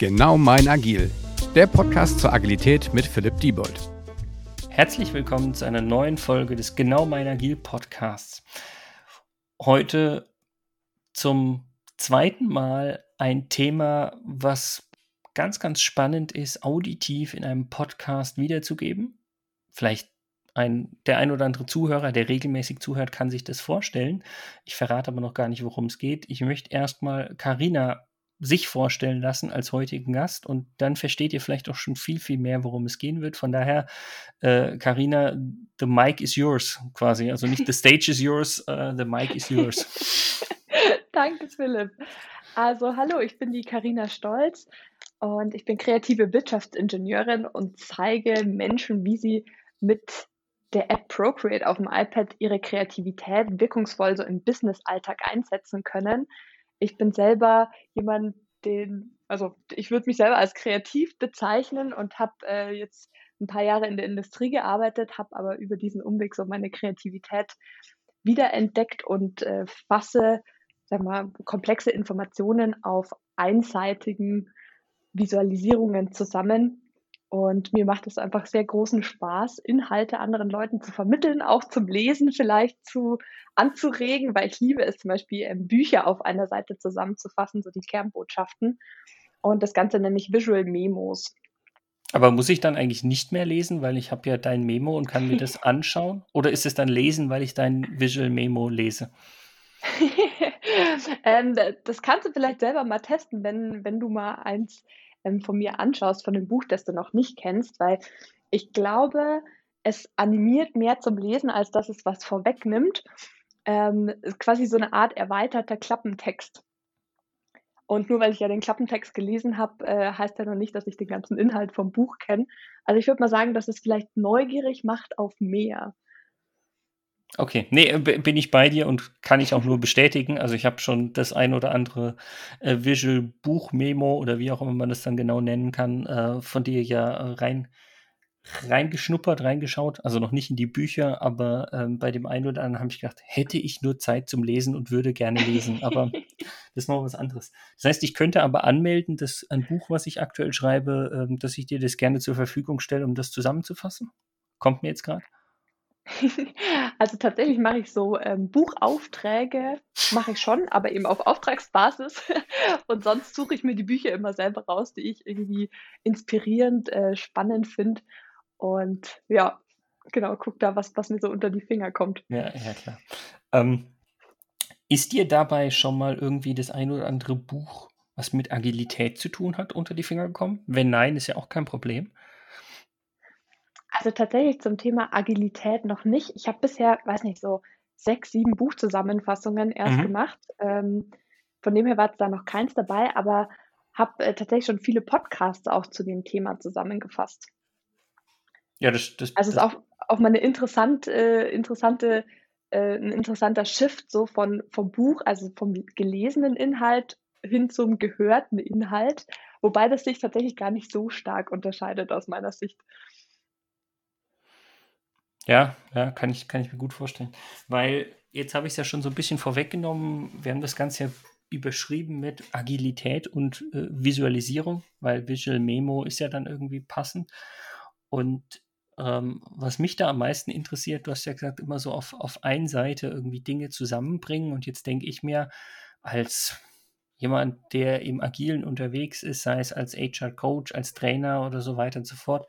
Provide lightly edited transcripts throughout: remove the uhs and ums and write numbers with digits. Genau mein Agil, der Podcast zur Agilität mit Philipp Diebold. Herzlich willkommen zu einer neuen Folge des Genau mein Agil Podcasts. Heute zum zweiten Mal ein Thema, was ganz, ganz spannend ist, auditiv in einem Podcast wiederzugeben. Vielleicht der ein oder andere Zuhörer, der regelmäßig zuhört, kann sich das vorstellen. Ich verrate aber noch gar nicht, worum es geht. Ich möchte erstmal Carina sich vorstellen lassen als heutigen Gast und dann versteht ihr vielleicht auch schon viel, viel mehr, worum es gehen wird. Von daher, Carina, the mic is yours quasi. Also nicht the stage is yours, the mic is yours. Danke, Philipp. Also hallo, ich bin die Carina Stolz und ich bin kreative Wirtschaftsingenieurin und zeige Menschen, wie sie mit der App Procreate auf dem iPad ihre Kreativität wirkungsvoll so im Business-Alltag einsetzen können. Ich bin selber jemand, ich würde mich selber als kreativ bezeichnen und habe jetzt ein paar Jahre in der Industrie gearbeitet, habe aber über diesen Umweg so meine Kreativität wiederentdeckt und fasse, komplexe Informationen auf einseitigen Visualisierungen zusammen. Und mir macht es einfach sehr großen Spaß, Inhalte anderen Leuten zu vermitteln, auch zum Lesen vielleicht anzuregen, weil ich liebe es zum Beispiel, Bücher auf einer Seite zusammenzufassen, so die Kernbotschaften. Und das Ganze nenne ich Visual Memos. Aber muss ich dann eigentlich nicht mehr lesen, weil ich habe ja dein Memo und kann mir das anschauen? Oder ist es dann lesen, weil ich dein Visual Memo lese? Das kannst du vielleicht selber mal testen, wenn du mal eins von mir anschaust, von dem Buch, das du noch nicht kennst, weil ich glaube, es animiert mehr zum Lesen, als dass es was vorwegnimmt. Quasi so eine Art erweiterter Klappentext. Und nur weil ich ja den Klappentext gelesen habe, heißt ja noch nicht, dass ich den ganzen Inhalt vom Buch kenne. Also ich würde mal sagen, dass es vielleicht neugierig macht auf mehr. Okay, nee, bin ich bei dir und kann ich auch nur bestätigen. Also ich habe schon das ein oder andere Visual-Buch-Memo oder wie auch immer man das dann genau nennen kann, von dir ja reingeschaut. Also noch nicht in die Bücher, aber bei dem einen oder anderen habe ich gedacht, hätte ich nur Zeit zum Lesen und würde gerne lesen. Aber das ist noch was anderes. Das heißt, ich könnte aber anmelden, dass ein Buch, was ich aktuell schreibe, dass ich dir das gerne zur Verfügung stelle, um das zusammenzufassen. Kommt mir jetzt gerade. Also tatsächlich mache ich so Buchaufträge, mache ich schon, aber eben auf Auftragsbasis und sonst suche ich mir die Bücher immer selber raus, die ich irgendwie inspirierend, spannend finde und ja, genau, guck da, was mir so unter die Finger kommt. Ja, klar. Ist dir dabei schon mal irgendwie das ein oder andere Buch, was mit Agilität zu tun hat, unter die Finger gekommen? Wenn nein, ist ja auch kein Problem. Also tatsächlich zum Thema Agilität noch nicht. Ich habe bisher, weiß nicht, so 6, 7 Buchzusammenfassungen erst gemacht. Von dem her war jetzt da noch keins dabei, aber habe tatsächlich schon viele Podcasts auch zu dem Thema zusammengefasst. Ja, das ist auch mal ein interessanter Shift so vom Buch, also vom gelesenen Inhalt hin zum gehörten Inhalt, wobei das sich tatsächlich gar nicht so stark unterscheidet aus meiner Sicht. Ja, kann ich mir gut vorstellen, weil jetzt habe ich es ja schon so ein bisschen vorweggenommen, wir haben das Ganze ja überschrieben mit Agilität und Visualisierung, weil Visual Memo ist ja dann irgendwie passend und was mich da am meisten interessiert, du hast ja gesagt, immer so auf einer Seite irgendwie Dinge zusammenbringen und jetzt denke ich mir, als jemand, der im Agilen unterwegs ist, sei es als HR-Coach, als Trainer oder so weiter und so fort,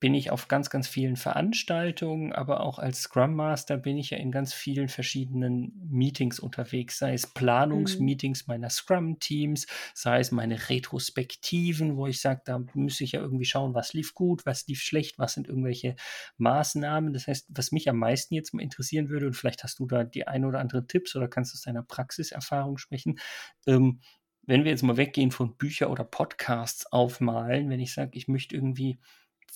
bin ich auf ganz, ganz vielen Veranstaltungen, aber auch als Scrum Master bin ich ja in ganz vielen verschiedenen Meetings unterwegs, sei es Planungsmeetings meiner Scrum-Teams, sei es meine Retrospektiven, wo ich sage, da muss ich ja irgendwie schauen, was lief gut, was lief schlecht, was sind irgendwelche Maßnahmen. Das heißt, was mich am meisten jetzt mal interessieren würde, und vielleicht hast du da die ein oder andere Tipps oder kannst aus deiner Praxiserfahrung sprechen, wenn wir jetzt mal weggehen von Bücher oder Podcasts aufmalen, wenn ich sage, ich möchte irgendwie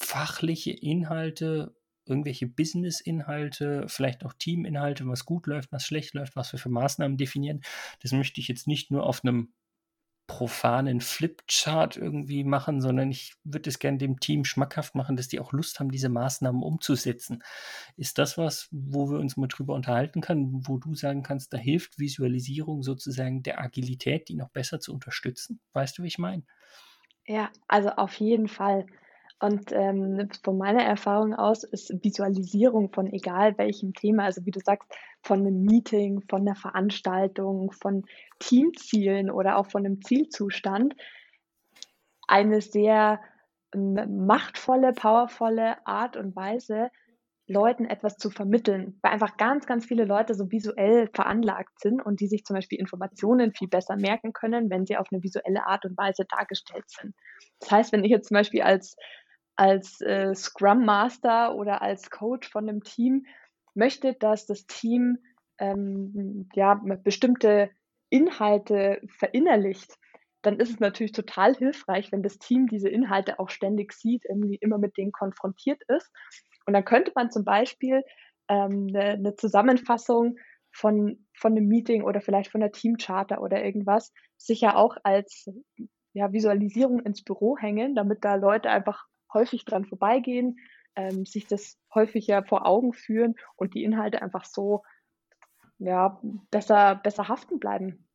fachliche Inhalte, irgendwelche Business-Inhalte, vielleicht auch Team-Inhalte, was gut läuft, was schlecht läuft, was wir für Maßnahmen definieren. Das möchte ich jetzt nicht nur auf einem profanen Flipchart irgendwie machen, sondern ich würde es gerne dem Team schmackhaft machen, dass die auch Lust haben, diese Maßnahmen umzusetzen. Ist das was, wo wir uns mal drüber unterhalten können, wo du sagen kannst, da hilft Visualisierung sozusagen der Agilität, die noch besser zu unterstützen? Weißt du, wie ich meine? Ja, also auf jeden Fall. Und von meiner Erfahrung aus ist Visualisierung von egal welchem Thema, also wie du sagst, von einem Meeting, von einer Veranstaltung, von Teamzielen oder auch von einem Zielzustand, eine sehr machtvolle, powervolle Art und Weise, Leuten etwas zu vermitteln, weil einfach ganz, ganz viele Leute so visuell veranlagt sind und die sich zum Beispiel Informationen viel besser merken können, wenn sie auf eine visuelle Art und Weise dargestellt sind. Das heißt, wenn ich jetzt zum Beispiel als Scrum Master oder als Coach von einem Team möchte, dass das Team bestimmte Inhalte verinnerlicht, dann ist es natürlich total hilfreich, wenn das Team diese Inhalte auch ständig sieht, irgendwie immer mit denen konfrontiert ist. Und dann könnte man zum Beispiel eine Zusammenfassung von einem Meeting oder vielleicht von der Teamcharta oder irgendwas sicher auch als Visualisierung ins Büro hängen, damit da Leute einfach häufig dran vorbeigehen, sich das häufiger vor Augen führen und die Inhalte einfach so besser haften bleiben.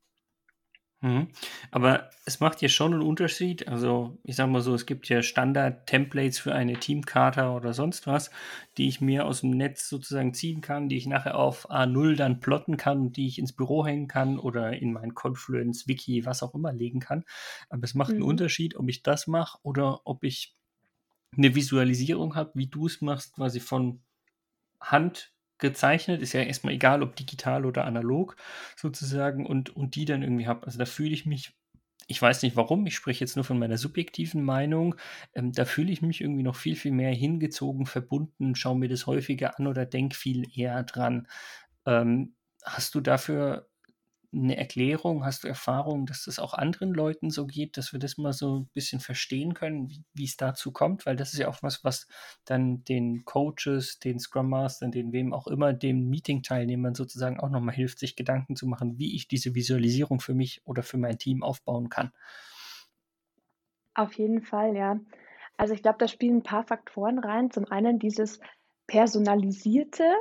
Mhm. Aber es macht ja schon einen Unterschied, also ich sag mal so, es gibt ja Standard-Templates für eine Teamcharta oder sonst was, die ich mir aus dem Netz sozusagen ziehen kann, die ich nachher auf A0 dann plotten kann und die ich ins Büro hängen kann oder in mein Confluence, Wiki, was auch immer legen kann, aber es macht einen Unterschied, ob ich das mache oder ob ich eine Visualisierung habe, wie du es machst, quasi von Hand gezeichnet, ist ja erstmal egal, ob digital oder analog sozusagen und die dann irgendwie habe. Also da fühle ich mich, ich weiß nicht warum, ich spreche jetzt nur von meiner subjektiven Meinung, da fühle ich mich irgendwie noch viel, viel mehr hingezogen, verbunden, schaue mir das häufiger an oder denke viel eher dran. Hast du dafür eine Erklärung, hast du Erfahrung, dass das auch anderen Leuten so geht, dass wir das mal so ein bisschen verstehen können, wie es dazu kommt, weil das ist ja auch was dann den Coaches, den Scrum Mastern, den wem auch immer, den Meeting-Teilnehmern sozusagen auch nochmal hilft, sich Gedanken zu machen, wie ich diese Visualisierung für mich oder für mein Team aufbauen kann. Auf jeden Fall, ja. Also ich glaube, da spielen ein paar Faktoren rein. Zum einen dieses Personalisierte,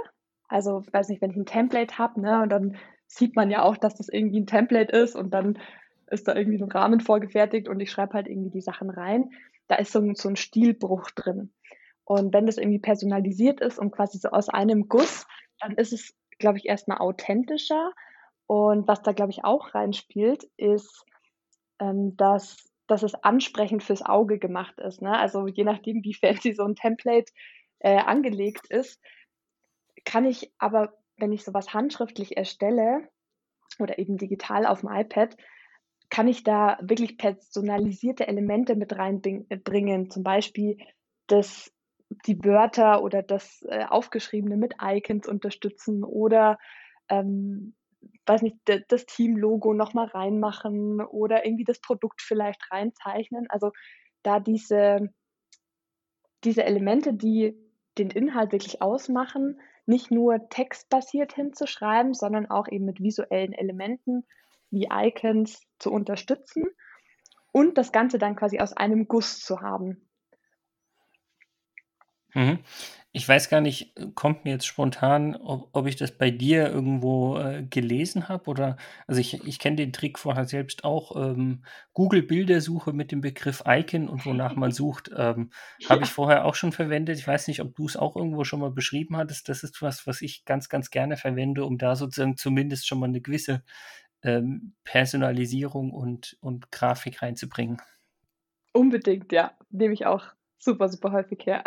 also weiß nicht, wenn ich ein Template habe, ne, und dann sieht man ja auch, dass das irgendwie ein Template ist und dann ist da irgendwie ein Rahmen vorgefertigt und ich schreibe halt irgendwie die Sachen rein. Da ist so ein Stilbruch drin. Und wenn das irgendwie personalisiert ist und quasi so aus einem Guss, dann ist es, glaube ich, erstmal authentischer. Und was da, glaube ich, auch reinspielt, ist, dass es ansprechend fürs Auge gemacht ist. Ne? Also je nachdem, wie fancy so ein Template angelegt ist, kann ich aber, wenn ich sowas handschriftlich erstelle oder eben digital auf dem iPad, kann ich da wirklich personalisierte Elemente mit reinbringen, zum Beispiel die Wörter oder das Aufgeschriebene mit Icons unterstützen oder das Teamlogo nochmal reinmachen oder irgendwie das Produkt vielleicht reinzeichnen. Also da diese Elemente, die den Inhalt wirklich ausmachen, nicht nur textbasiert hinzuschreiben, sondern auch eben mit visuellen Elementen wie Icons zu unterstützen und das Ganze dann quasi aus einem Guss zu haben. Ich weiß gar nicht, kommt mir jetzt spontan, ob ich das bei dir irgendwo gelesen habe oder, also ich kenne den Trick vorher selbst auch, Google-Bildersuche mit dem Begriff Icon und wonach man sucht, habe ich vorher auch schon verwendet. Ich weiß nicht, ob du es auch irgendwo schon mal beschrieben hattest. Das ist was ich ganz, ganz gerne verwende, um da sozusagen zumindest schon mal eine gewisse Personalisierung und Grafik reinzubringen. Unbedingt, ja. Nehme ich auch super, super häufig her.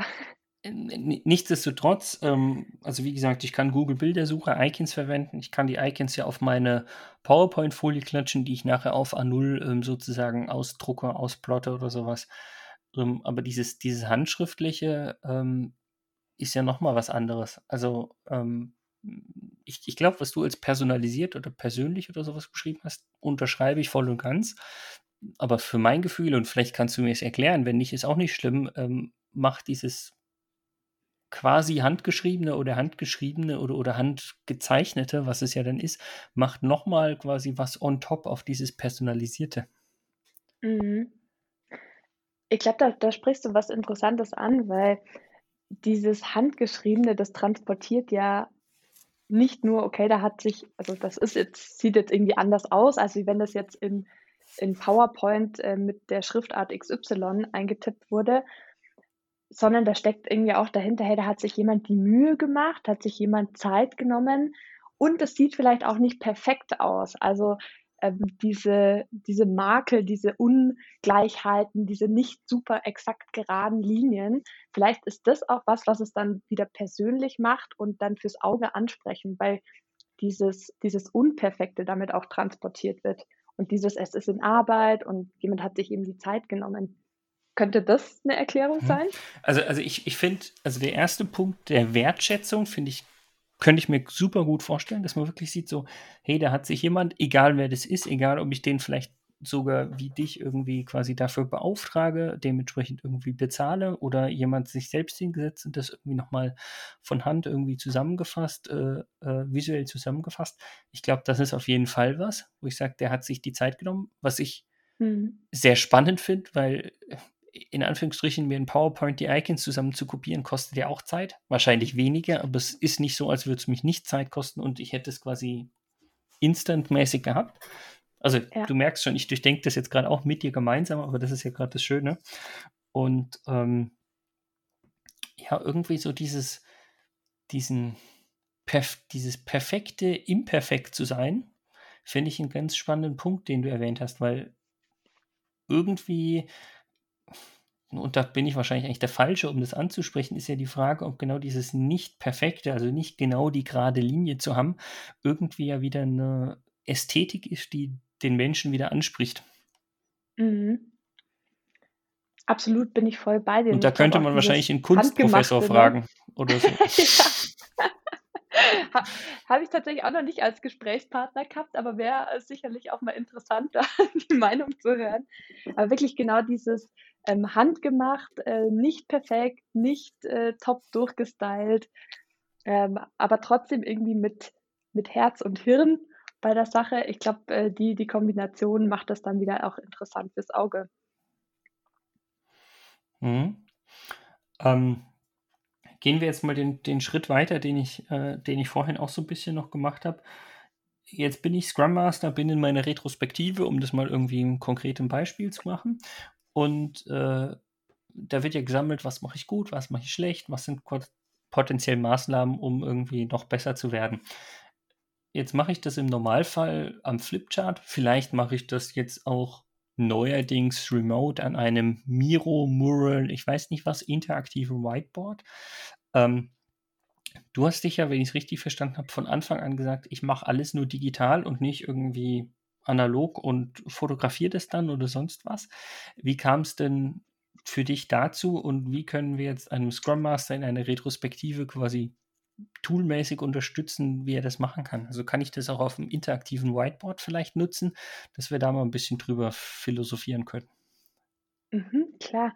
Nichtsdestotrotz, also wie gesagt, ich kann Google-Bildersuche, Icons verwenden. Ich kann die Icons ja auf meine PowerPoint-Folie klatschen, die ich nachher auf A0 sozusagen ausdrucke, ausplotte oder sowas. Aber dieses Handschriftliche ist ja nochmal was anderes. Also ich glaube, was du als personalisiert oder persönlich oder sowas beschrieben hast, unterschreibe ich voll und ganz. Aber für mein Gefühl, und vielleicht kannst du mir es erklären, wenn nicht, ist auch nicht schlimm, macht dieses quasi handgeschriebene oder handgezeichnete, was es ja dann ist, macht nochmal quasi was on top auf dieses personalisierte. Mhm. Ich glaube, da sprichst du was Interessantes an, weil dieses Handgeschriebene, das transportiert ja nicht nur, okay, da hat sich, also das ist jetzt, sieht jetzt irgendwie anders aus, also wie wenn das jetzt in PowerPoint mit der Schriftart XY eingetippt wurde, sondern da steckt irgendwie auch dahinter, hey, da hat sich jemand die Mühe gemacht, hat sich jemand Zeit genommen und es sieht vielleicht auch nicht perfekt aus. Also diese Makel, diese Ungleichheiten, diese nicht super exakt geraden Linien, vielleicht ist das auch was es dann wieder persönlich macht und dann fürs Auge ansprechen, weil dieses Unperfekte damit auch transportiert wird. Und dieses, es ist in Arbeit und jemand hat sich eben die Zeit genommen. Könnte das eine Erklärung sein? Also ich finde, also der erste Punkt der Wertschätzung, könnte ich mir super gut vorstellen, dass man wirklich sieht so, hey, da hat sich jemand, egal wer das ist, egal ob ich den vielleicht sogar wie dich irgendwie quasi dafür beauftrage, dementsprechend irgendwie bezahle oder jemand sich selbst hingesetzt und das irgendwie nochmal von Hand irgendwie zusammengefasst, visuell zusammengefasst. Ich glaube, das ist auf jeden Fall was, wo ich sage, der hat sich die Zeit genommen, was ich sehr spannend finde, weil in Anführungsstrichen mir in PowerPoint die Icons zusammen zu kopieren, kostet ja auch Zeit. Wahrscheinlich weniger, aber es ist nicht so, als würde es mich nicht Zeit kosten und ich hätte es quasi instantmäßig gehabt. Also ja. Du merkst schon, ich durchdenke das jetzt gerade auch mit dir gemeinsam, aber das ist ja gerade das Schöne. Und ja, irgendwie so dieses perfekte Imperfekt zu sein, finde ich einen ganz spannenden Punkt, den du erwähnt hast, weil irgendwie, und da bin ich wahrscheinlich eigentlich der Falsche, um das anzusprechen, ist ja die Frage, ob genau dieses Nicht-Perfekte, also nicht genau die gerade Linie zu haben, irgendwie ja wieder eine Ästhetik ist, die den Menschen wieder anspricht. Mhm. Absolut, bin ich voll bei dir. Und da könnte man wahrscheinlich einen Kunstprofessor fragen oder so. Ja. Habe ich tatsächlich auch noch nicht als Gesprächspartner gehabt, aber wäre sicherlich auch mal interessant, da die Meinung zu hören. Aber wirklich genau dieses handgemacht, nicht perfekt, nicht top durchgestylt, aber trotzdem irgendwie mit Herz und Hirn bei der Sache. Ich glaube, die Kombination macht das dann wieder auch interessant fürs Auge. Mhm. Gehen wir jetzt mal den Schritt weiter, den ich vorhin auch so ein bisschen noch gemacht habe. Jetzt bin ich Scrum Master, bin in meiner Retrospektive, um das mal irgendwie im konkreten Beispiel zu machen. Und da wird ja gesammelt, was mache ich gut, was mache ich schlecht, was sind potenziell Maßnahmen, um irgendwie noch besser zu werden. Jetzt mache ich das im Normalfall am Flipchart. Vielleicht mache ich das jetzt auch neuerdings remote an einem Miro, Mural, ich weiß nicht was, interaktiven Whiteboard. Du hast dich ja, wenn ich es richtig verstanden habe, von Anfang an gesagt, ich mache alles nur digital und nicht irgendwie analog und fotografiere das dann oder sonst was. Wie kam es denn für dich dazu und wie können wir jetzt einem Scrum Master in einer Retrospektive quasi toolmäßig unterstützen, wie er das machen kann? Also kann ich das auch auf dem interaktiven Whiteboard vielleicht nutzen, dass wir da mal ein bisschen drüber philosophieren können? Mhm, klar.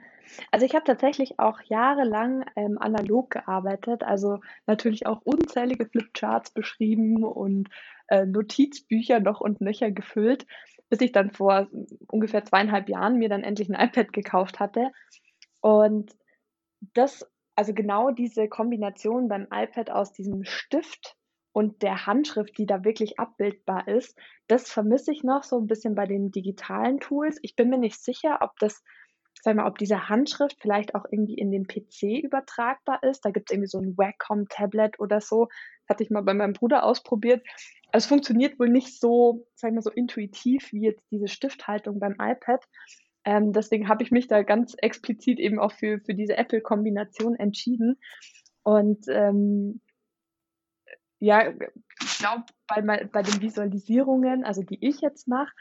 Also ich habe tatsächlich auch jahrelang analog gearbeitet, also natürlich auch unzählige Flipcharts beschrieben und Notizbücher noch und nöcher gefüllt, bis ich dann vor ungefähr 2,5 Jahren mir dann endlich ein iPad gekauft hatte. Und das Also genau diese Kombination beim iPad aus diesem Stift und der Handschrift, die da wirklich abbildbar ist, das vermisse ich noch so ein bisschen bei den digitalen Tools. Ich bin mir nicht sicher, ob diese Handschrift vielleicht auch irgendwie in den PC übertragbar ist. Da gibt es irgendwie so ein Wacom-Tablet oder so. Das hatte ich mal bei meinem Bruder ausprobiert. Also es funktioniert wohl nicht so, so intuitiv wie jetzt diese Stifthaltung beim iPad. Deswegen habe ich mich da ganz explizit eben auch für diese Apple-Kombination entschieden. Und ich glaube, bei den Visualisierungen, also die ich jetzt mache,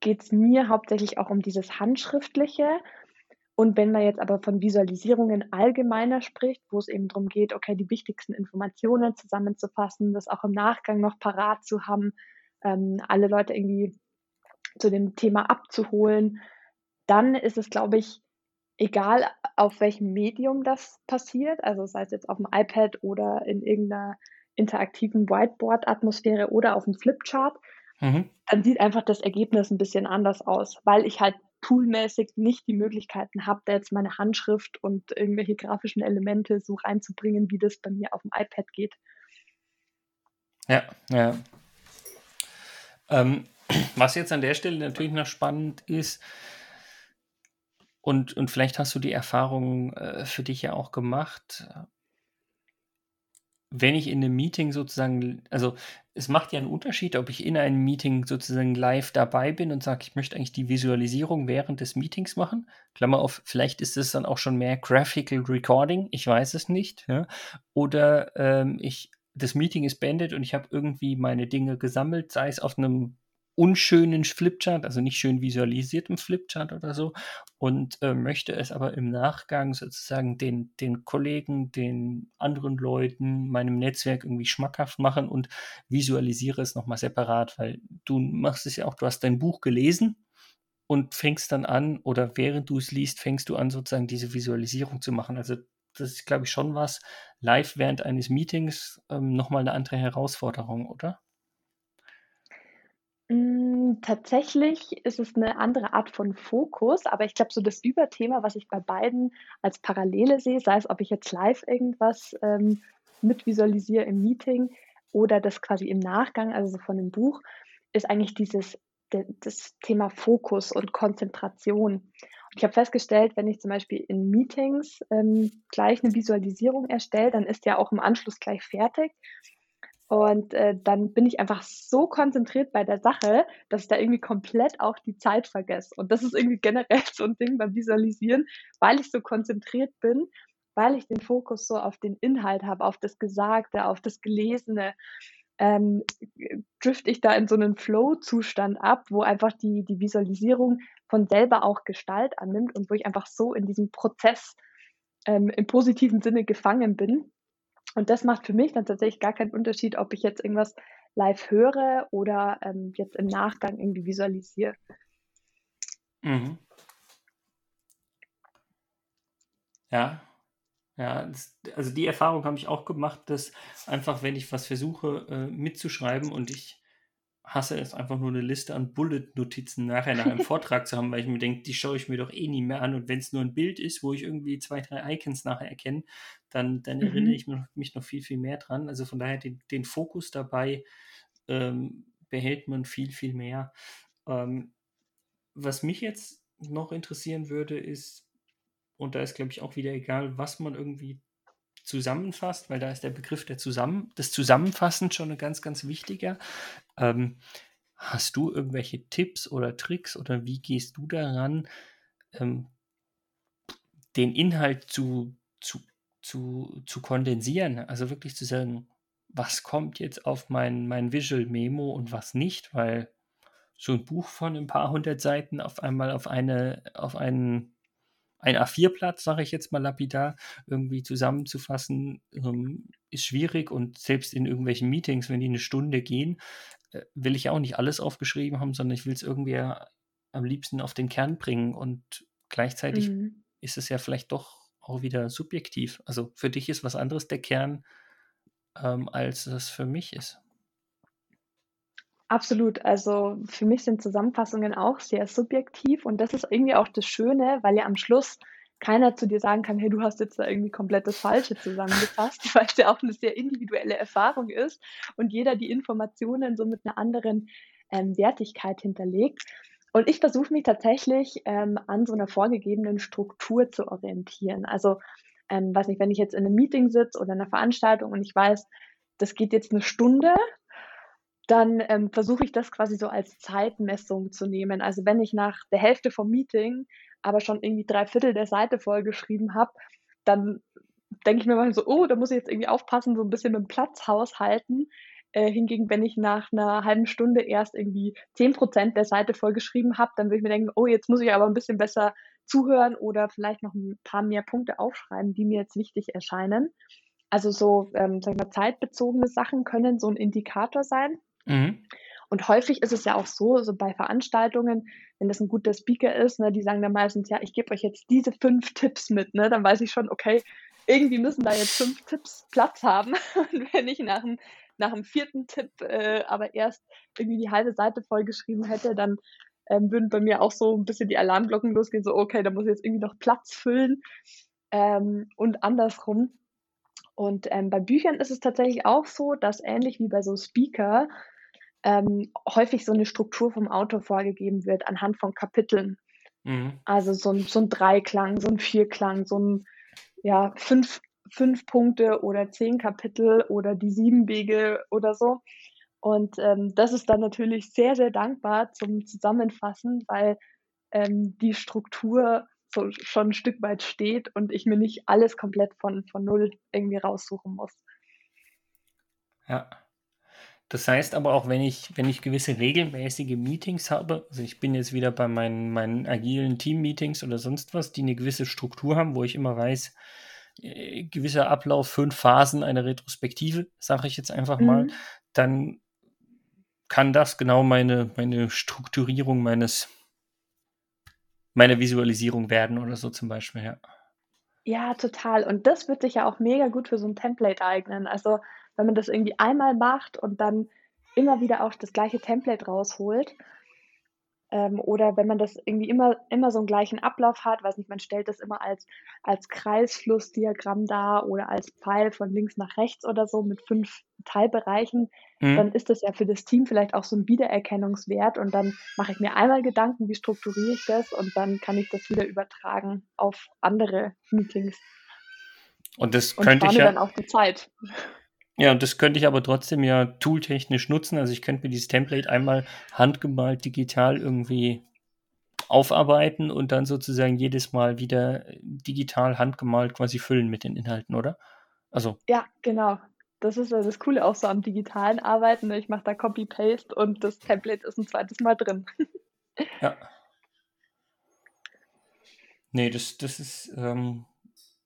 geht es mir hauptsächlich auch um dieses Handschriftliche. Und wenn man jetzt aber von Visualisierungen allgemeiner spricht, wo es eben darum geht, okay, die wichtigsten Informationen zusammenzufassen, das auch im Nachgang noch parat zu haben, alle Leute irgendwie zu dem Thema abzuholen, dann ist es, glaube ich, egal, auf welchem Medium das passiert, also sei es jetzt auf dem iPad oder in irgendeiner interaktiven Whiteboard-Atmosphäre oder auf dem Flipchart, dann sieht einfach das Ergebnis ein bisschen anders aus, weil ich halt toolmäßig nicht die Möglichkeiten habe, da jetzt meine Handschrift und irgendwelche grafischen Elemente so reinzubringen, wie das bei mir auf dem iPad geht. Ja, ja. Was jetzt an der Stelle natürlich noch spannend ist, und vielleicht hast du die Erfahrung für dich ja auch gemacht, wenn ich in einem Meeting sozusagen, also es macht ja einen Unterschied, ob ich in einem Meeting sozusagen live dabei bin und sage, ich möchte eigentlich die Visualisierung während des Meetings machen, Klammer auf, vielleicht ist es dann auch schon mehr Graphical Recording, ich weiß es nicht, ja? Oder das Meeting ist beendet und ich habe irgendwie meine Dinge gesammelt, sei es auf einem unschönen Flipchart, also nicht schön visualisiertem Flipchart oder so, und möchte es aber im Nachgang sozusagen den Kollegen, den anderen Leuten, meinem Netzwerk irgendwie schmackhaft machen und visualisiere es nochmal separat, weil du machst es ja auch, du hast dein Buch gelesen und fängst dann an, oder während du es liest, fängst du an sozusagen diese Visualisierung zu machen, also das ist, glaube ich, schon was, live während eines Meetings nochmal eine andere Herausforderung, oder? Tatsächlich ist es eine andere Art von Fokus, aber ich glaube, so das Überthema, was ich bei beiden als Parallele sehe, sei es, ob ich jetzt live irgendwas mitvisualisiere im Meeting oder das quasi im Nachgang, also so von dem Buch, ist eigentlich das Thema Fokus und Konzentration. Ich habe festgestellt, wenn ich zum Beispiel in Meetings gleich eine Visualisierung erstelle, dann ist ja auch im Anschluss gleich fertig. Und dann bin ich einfach so konzentriert bei der Sache, dass ich da irgendwie komplett auch die Zeit vergesse. Und das ist irgendwie generell so ein Ding beim Visualisieren, weil ich so konzentriert bin, weil ich den Fokus so auf den Inhalt habe, auf das Gesagte, auf das Gelesene. Drifte ich da in so einen Flow-Zustand ab, wo einfach die Visualisierung von selber auch Gestalt annimmt und wo ich einfach so in diesem Prozess im positiven Sinne gefangen bin. Und das macht für mich dann tatsächlich gar keinen Unterschied, ob ich jetzt irgendwas live höre oder jetzt im Nachgang irgendwie visualisiere. Mhm. Ja. Ja, also die Erfahrung habe ich auch gemacht, dass einfach, wenn ich was versuche mitzuschreiben und ich hasse es einfach nur eine Liste an Bullet-Notizen nachher nach einem Vortrag zu haben, weil ich mir denke, die schaue ich mir doch eh nie mehr an, und wenn es nur ein Bild ist, wo ich irgendwie 2, 3 Icons nachher erkenne, dann erinnere ich mich noch viel, viel mehr dran. Also von daher den Fokus dabei behält man viel, viel mehr. Was mich jetzt noch interessieren würde, ist, und da ist, glaube ich, auch wieder egal, was man irgendwie zusammenfasst, weil da ist der Begriff des Zusammenfassens schon ein ganz, ganz wichtiger. Hast du irgendwelche Tipps oder Tricks oder wie gehst du daran, den Inhalt zu kondensieren? Also wirklich zu sagen, was kommt jetzt auf mein Visual Memo und was nicht, weil so ein Buch von ein paar 100 Seiten auf einmal auf einen A4-Platz, sage ich jetzt mal lapidar, irgendwie zusammenzufassen, ist schwierig, und selbst in irgendwelchen Meetings, wenn die eine Stunde gehen, will ich auch nicht alles aufgeschrieben haben, sondern ich will es irgendwie am liebsten auf den Kern bringen, und gleichzeitig ist es ja vielleicht doch auch wieder subjektiv. Also für dich ist was anderes der Kern, als es für mich ist. Absolut, also für mich sind Zusammenfassungen auch sehr subjektiv, und das ist irgendwie auch das Schöne, weil ja am Schluss keiner zu dir sagen kann, hey, du hast jetzt da irgendwie komplett das Falsche zusammengefasst, weil es ja auch eine sehr individuelle Erfahrung ist und jeder die Informationen so mit einer anderen Wertigkeit hinterlegt. Und ich versuche mich tatsächlich an so einer vorgegebenen Struktur zu orientieren. Also, weiß nicht, wenn ich jetzt in einem Meeting sitze oder in einer Veranstaltung und ich weiß, das geht jetzt eine Stunde, dann versuche ich das quasi so als Zeitmessung zu nehmen. Also wenn ich nach der Hälfte vom Meeting aber schon irgendwie 3/4 der Seite vollgeschrieben habe, dann denke ich mir mal so, oh, da muss ich jetzt irgendwie aufpassen, so ein bisschen mit dem Platz haushalten. Hingegen, wenn ich nach einer halben Stunde erst irgendwie 10% der Seite vollgeschrieben habe, dann würde ich mir denken, oh, jetzt muss ich aber ein bisschen besser zuhören oder vielleicht noch ein paar mehr Punkte aufschreiben, die mir jetzt wichtig erscheinen. Also so sag ich mal, zeitbezogene Sachen können so ein Indikator sein. Und häufig ist es ja auch so bei Veranstaltungen, wenn das ein guter Speaker ist, ne, die sagen dann meistens, ja, ich gebe euch jetzt diese 5 Tipps mit, ne, dann weiß ich schon, okay, irgendwie müssen da jetzt 5 Tipps Platz haben. Und wenn ich nach dem nach dem vierten Tipp aber erst irgendwie die halbe Seite vollgeschrieben hätte, dann würden bei mir auch so ein bisschen die Alarmglocken losgehen, so okay, da muss ich jetzt irgendwie noch Platz füllen und andersrum. Und bei Büchern ist es tatsächlich auch so, dass ähnlich wie bei so Speaker häufig so eine Struktur vom Autor vorgegeben wird anhand von Kapiteln. Mhm. Also so ein Dreiklang, so ein Vierklang, so ein ja, fünf Punkte oder 10 Kapitel oder die 7 Wege oder so. Und das ist dann natürlich sehr, sehr dankbar zum Zusammenfassen, weil die Struktur so schon ein Stück weit steht und ich mir nicht alles komplett von Null irgendwie raussuchen muss. Ja, das heißt aber auch, wenn ich gewisse regelmäßige Meetings habe, also ich bin jetzt wieder bei meinen agilen Team-Meetings oder sonst was, die eine gewisse Struktur haben, wo ich immer weiß, gewisser Ablauf, 5 Phasen, eine Retrospektive, sage ich jetzt einfach mal, dann kann das genau meine Strukturierung meiner Visualisierung werden oder so zum Beispiel, ja. Ja, total. Und das wird sich ja auch mega gut für so ein Template eignen. Also wenn man das irgendwie einmal macht und dann immer wieder auch das gleiche Template rausholt, oder wenn man das irgendwie immer so einen gleichen Ablauf hat, weiß nicht, man stellt das immer als Kreisflussdiagramm dar oder als Pfeil von links nach rechts oder so mit 5 Teilbereichen, dann ist das ja für das Team vielleicht auch so ein Wiedererkennungswert und dann mache ich mir einmal Gedanken, wie strukturiere ich das und dann kann ich das wieder übertragen auf andere Meetings. Und das könnte ich ja dann auch die Zeit. Ja, und das könnte ich aber trotzdem ja tooltechnisch nutzen. Also ich könnte mir dieses Template einmal handgemalt digital irgendwie aufarbeiten und dann sozusagen jedes Mal wieder digital handgemalt quasi füllen mit den Inhalten, oder? Also. Ja, genau. Das ist ja das Coole auch so am digitalen Arbeiten. Ich mache da Copy-Paste und das Template ist ein zweites Mal drin. Ja. Nee, das ist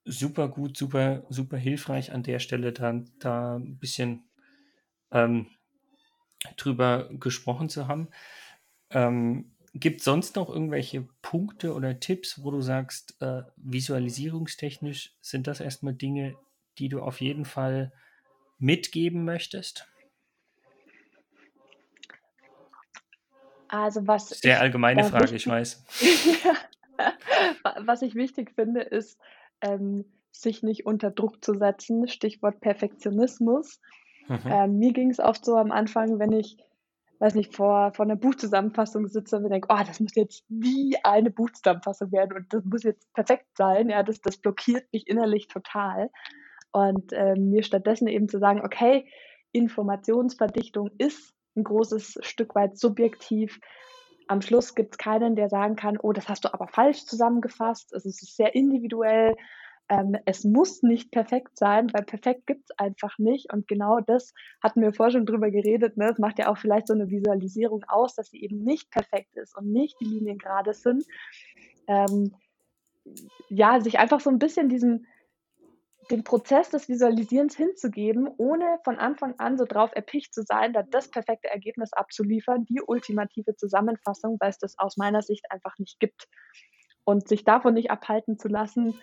super gut, super, super hilfreich an der Stelle, da ein bisschen drüber gesprochen zu haben. Gibt es sonst noch irgendwelche Punkte oder Tipps, wo du sagst, visualisierungstechnisch sind das erstmal Dinge, die du auf jeden Fall mitgeben möchtest? Also was sehr allgemeine Frage, ich weiß. Was ich wichtig finde, ist, sich nicht unter Druck zu setzen, Stichwort Perfektionismus. Mir ging es oft so am Anfang, wenn ich, weiß nicht, vor einer Buchzusammenfassung sitze und mir denke, oh, das muss jetzt wie eine Buchzusammenfassung werden und das muss jetzt perfekt sein, ja, das blockiert mich innerlich total. Und mir stattdessen eben zu sagen, okay, Informationsverdichtung ist ein großes Stück weit subjektiv. Am Schluss gibt es keinen, der sagen kann, oh, das hast du aber falsch zusammengefasst. Also es ist sehr individuell. Es muss nicht perfekt sein, weil perfekt gibt es einfach nicht. Und genau das hatten wir vorher schon drüber geredet. Ne? Das macht ja auch vielleicht so eine Visualisierung aus, dass sie eben nicht perfekt ist und nicht die Linien gerade sind. Ja, sich einfach so ein bisschen den Prozess des Visualisierens hinzugeben, ohne von Anfang an so drauf erpicht zu sein, da das perfekte Ergebnis abzuliefern, die ultimative Zusammenfassung, weil es das aus meiner Sicht einfach nicht gibt. Und sich davon nicht abhalten zu lassen,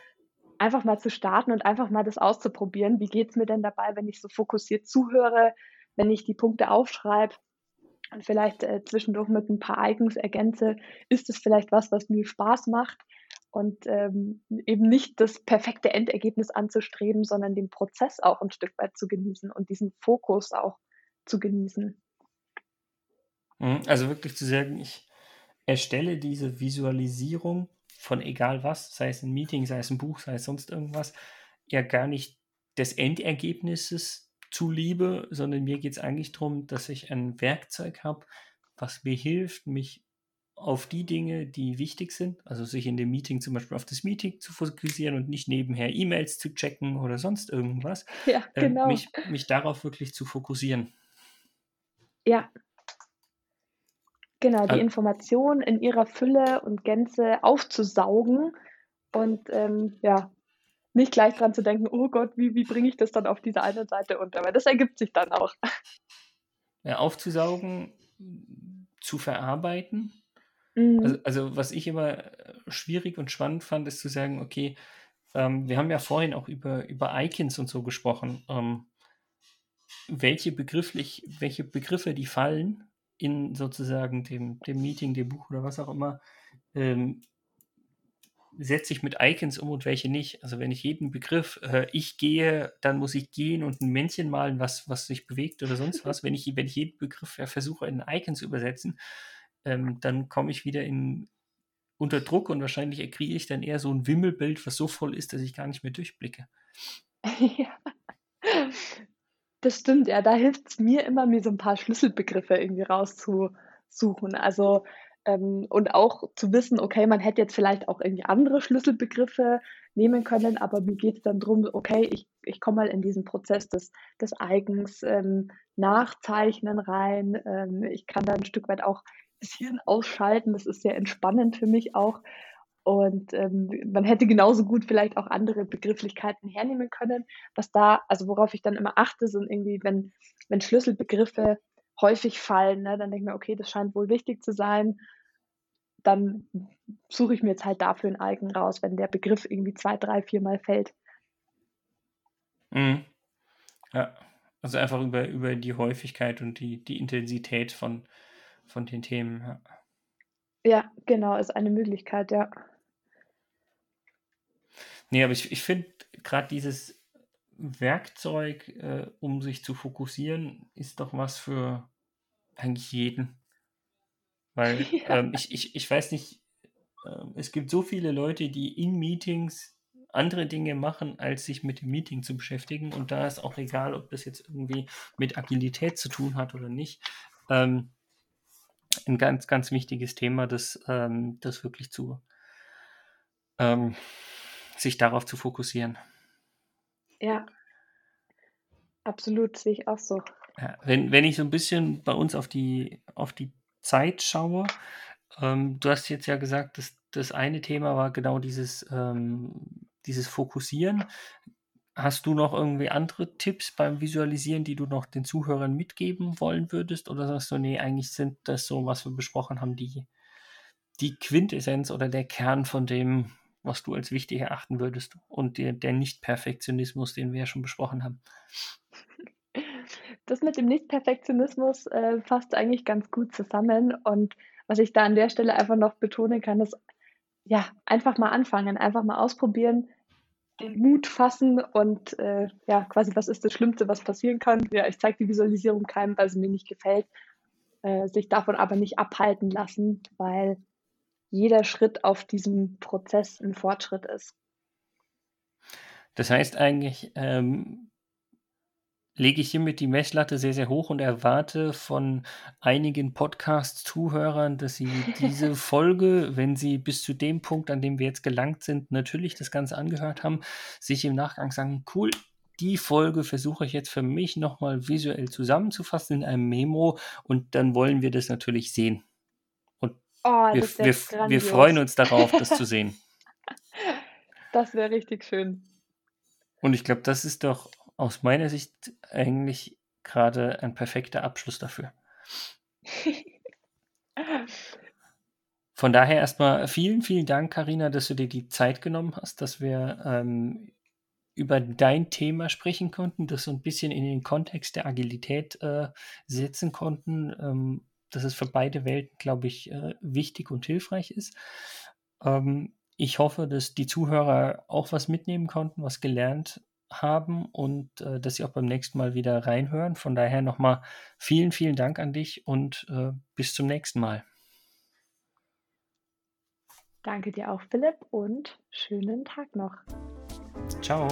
einfach mal zu starten und einfach mal das auszuprobieren. Wie geht es mir denn dabei, wenn ich so fokussiert zuhöre, wenn ich die Punkte aufschreibe und vielleicht zwischendurch mit ein paar Icons ergänze? Ist es vielleicht was mir Spaß macht? Und eben nicht das perfekte Endergebnis anzustreben, sondern den Prozess auch ein Stück weit zu genießen und diesen Fokus auch zu genießen. Also wirklich zu sagen, ich erstelle diese Visualisierung von egal was, sei es ein Meeting, sei es ein Buch, sei es sonst irgendwas, ja gar nicht des Endergebnisses zuliebe, sondern mir geht es eigentlich darum, dass ich ein Werkzeug habe, was mir hilft, mich auf die Dinge, die wichtig sind, also sich in dem Meeting zum Beispiel auf das Meeting zu fokussieren und nicht nebenher E-Mails zu checken oder sonst irgendwas, ja, genau. Mich darauf wirklich zu fokussieren. Ja, genau, die Information in ihrer Fülle und Gänze aufzusaugen und ja, nicht gleich dran zu denken, oh Gott, wie bringe ich das dann auf diese eine Seite unter, weil das ergibt sich dann auch. Ja, aufzusaugen, zu verarbeiten. Also was ich immer schwierig und spannend fand, ist zu sagen, okay, wir haben ja vorhin auch über Icons und so gesprochen. welche Begriffe, die fallen in sozusagen dem Meeting, dem Buch oder was auch immer, setze ich mit Icons um und welche nicht. Also wenn ich jeden Begriff, ich gehe, dann muss ich gehen und ein Männchen malen, was sich bewegt oder sonst was. Wenn ich jeden Begriff versuche, in Icon zu übersetzen, dann komme ich wieder unter Druck und wahrscheinlich erkriege ich dann eher so ein Wimmelbild, was so voll ist, dass ich gar nicht mehr durchblicke. Ja, das stimmt. Ja, da hilft es mir immer, mir so ein paar Schlüsselbegriffe irgendwie rauszusuchen. Also und auch zu wissen, okay, man hätte jetzt vielleicht auch irgendwie andere Schlüsselbegriffe nehmen können, aber mir geht es dann darum, okay, ich komme mal in diesen Prozess des Icons Nachzeichnen rein. Ich kann da ein Stück weit auch das Hirn ausschalten, das ist sehr entspannend für mich auch. Und man hätte genauso gut vielleicht auch andere Begrifflichkeiten hernehmen können. Worauf ich dann immer achte, sind irgendwie, wenn Schlüsselbegriffe häufig fallen, ne, dann denke ich mir, okay, das scheint wohl wichtig zu sein, dann suche ich mir jetzt halt dafür ein Icon raus, wenn der Begriff irgendwie 2, 3, 4 Mal fällt. Mhm. Ja, also einfach über die Häufigkeit und die Intensität von den Themen. Ja. Ja, genau, ist eine Möglichkeit, ja. Nee, aber ich finde gerade dieses Werkzeug, um sich zu fokussieren, ist doch was für eigentlich jeden. Weil ja. Ich weiß nicht, es gibt so viele Leute, die in Meetings andere Dinge machen, als sich mit dem Meeting zu beschäftigen. Und da ist auch egal, ob das jetzt irgendwie mit Agilität zu tun hat oder nicht. Ein ganz, ganz wichtiges Thema, das wirklich sich darauf zu fokussieren. Ja, absolut, sehe ich auch so. Ja, wenn ich so ein bisschen bei uns auf die Zeit schaue, du hast jetzt ja gesagt, dass das eine Thema war genau dieses Fokussieren. Hast du noch irgendwie andere Tipps beim Visualisieren, die du noch den Zuhörern mitgeben wollen würdest? Oder sagst du, nee, eigentlich sind das so, was wir besprochen haben, die Quintessenz oder der Kern von dem, was du als wichtig erachten würdest und der Nicht-Perfektionismus, den wir ja schon besprochen haben. Das mit dem Nicht-Perfektionismus passt eigentlich ganz gut zusammen, und was ich da an der Stelle einfach noch betonen kann, ist, ja, einfach mal anfangen, einfach mal ausprobieren, den Mut fassen und ja, quasi, was ist das Schlimmste, was passieren kann? Ja, ich zeige die Visualisierung keinem, weil sie mir nicht gefällt, sich davon aber nicht abhalten lassen, weil jeder Schritt auf diesem Prozess ein Fortschritt ist. Das heißt eigentlich, lege ich hiermit die Messlatte sehr, sehr hoch und erwarte von einigen Podcast-Zuhörern, dass sie diese Folge, wenn sie bis zu dem Punkt, an dem wir jetzt gelangt sind, natürlich das Ganze angehört haben, sich im Nachgang sagen, cool, die Folge versuche ich jetzt für mich nochmal visuell zusammenzufassen in einem Memo, und dann wollen wir das natürlich sehen. Oh, wir freuen uns darauf, das zu sehen. Das wäre richtig schön. Und ich glaube, das ist doch aus meiner Sicht eigentlich gerade ein perfekter Abschluss dafür. Von daher erstmal vielen, vielen Dank, Carina, dass du dir die Zeit genommen hast, dass wir über dein Thema sprechen konnten, das so ein bisschen in den Kontext der Agilität setzen konnten, dass es für beide Welten, glaube ich, wichtig und hilfreich ist. Ich hoffe, dass die Zuhörer auch was mitnehmen konnten, was gelernt haben, und dass sie auch beim nächsten Mal wieder reinhören. Von daher nochmal vielen, vielen Dank an dich und bis zum nächsten Mal. Danke dir auch, Philipp, und schönen Tag noch. Ciao.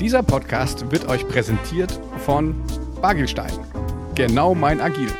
Dieser Podcast wird euch präsentiert von Bagelstein. Genau mein Agil.